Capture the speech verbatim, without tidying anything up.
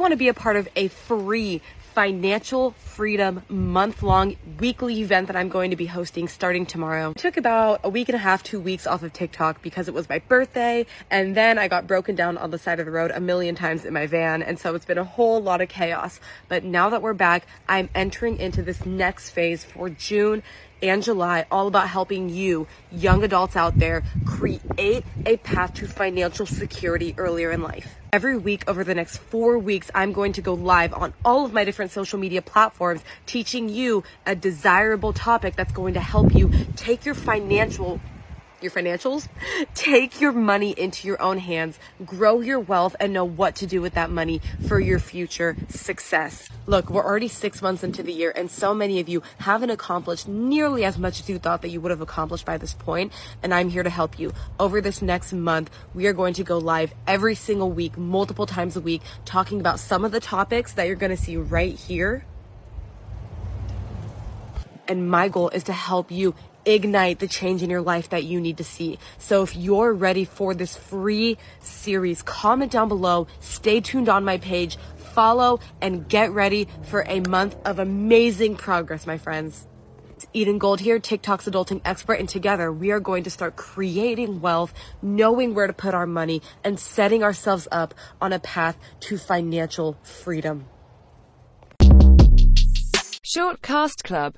Want to be a part of a free financial freedom month-long weekly event that I'm going to be hosting starting tomorrow. It took about a week and a half, two weeks off of TikTok because it was my birthday, and then I got broken down on the side of the road a million times in my van, and so it's been a whole lot of chaos. But now that we're back, I'm entering into this next phase for June and July, all about helping you young adults out there create a path to financial security earlier in life. Every week over the next four weeks, I'm going to go live on all of my different social media platforms, teaching you a desirable topic that's going to help you take your financial your financials, take your money into your own hands, grow your wealth, and know what to do with that money for your future success. Look, we're already six months into the year, and so many of you haven't accomplished nearly as much as you thought that you would have accomplished by this point, and I'm here to help you. Over this next month, we are going to go live every single week, multiple times a week, talking about some of the topics that you're going to see right here. And my goal is to help you ignite the change in your life that you need to see. So if you're ready for this free series, comment down below, stay tuned on my page, follow, and get ready for a month of amazing progress, my friends. It's Eden Gold here, TikTok's adulting expert, and together we are going to start creating wealth, knowing where to put our money, and setting ourselves up on a path to financial freedom. Shortcast Club.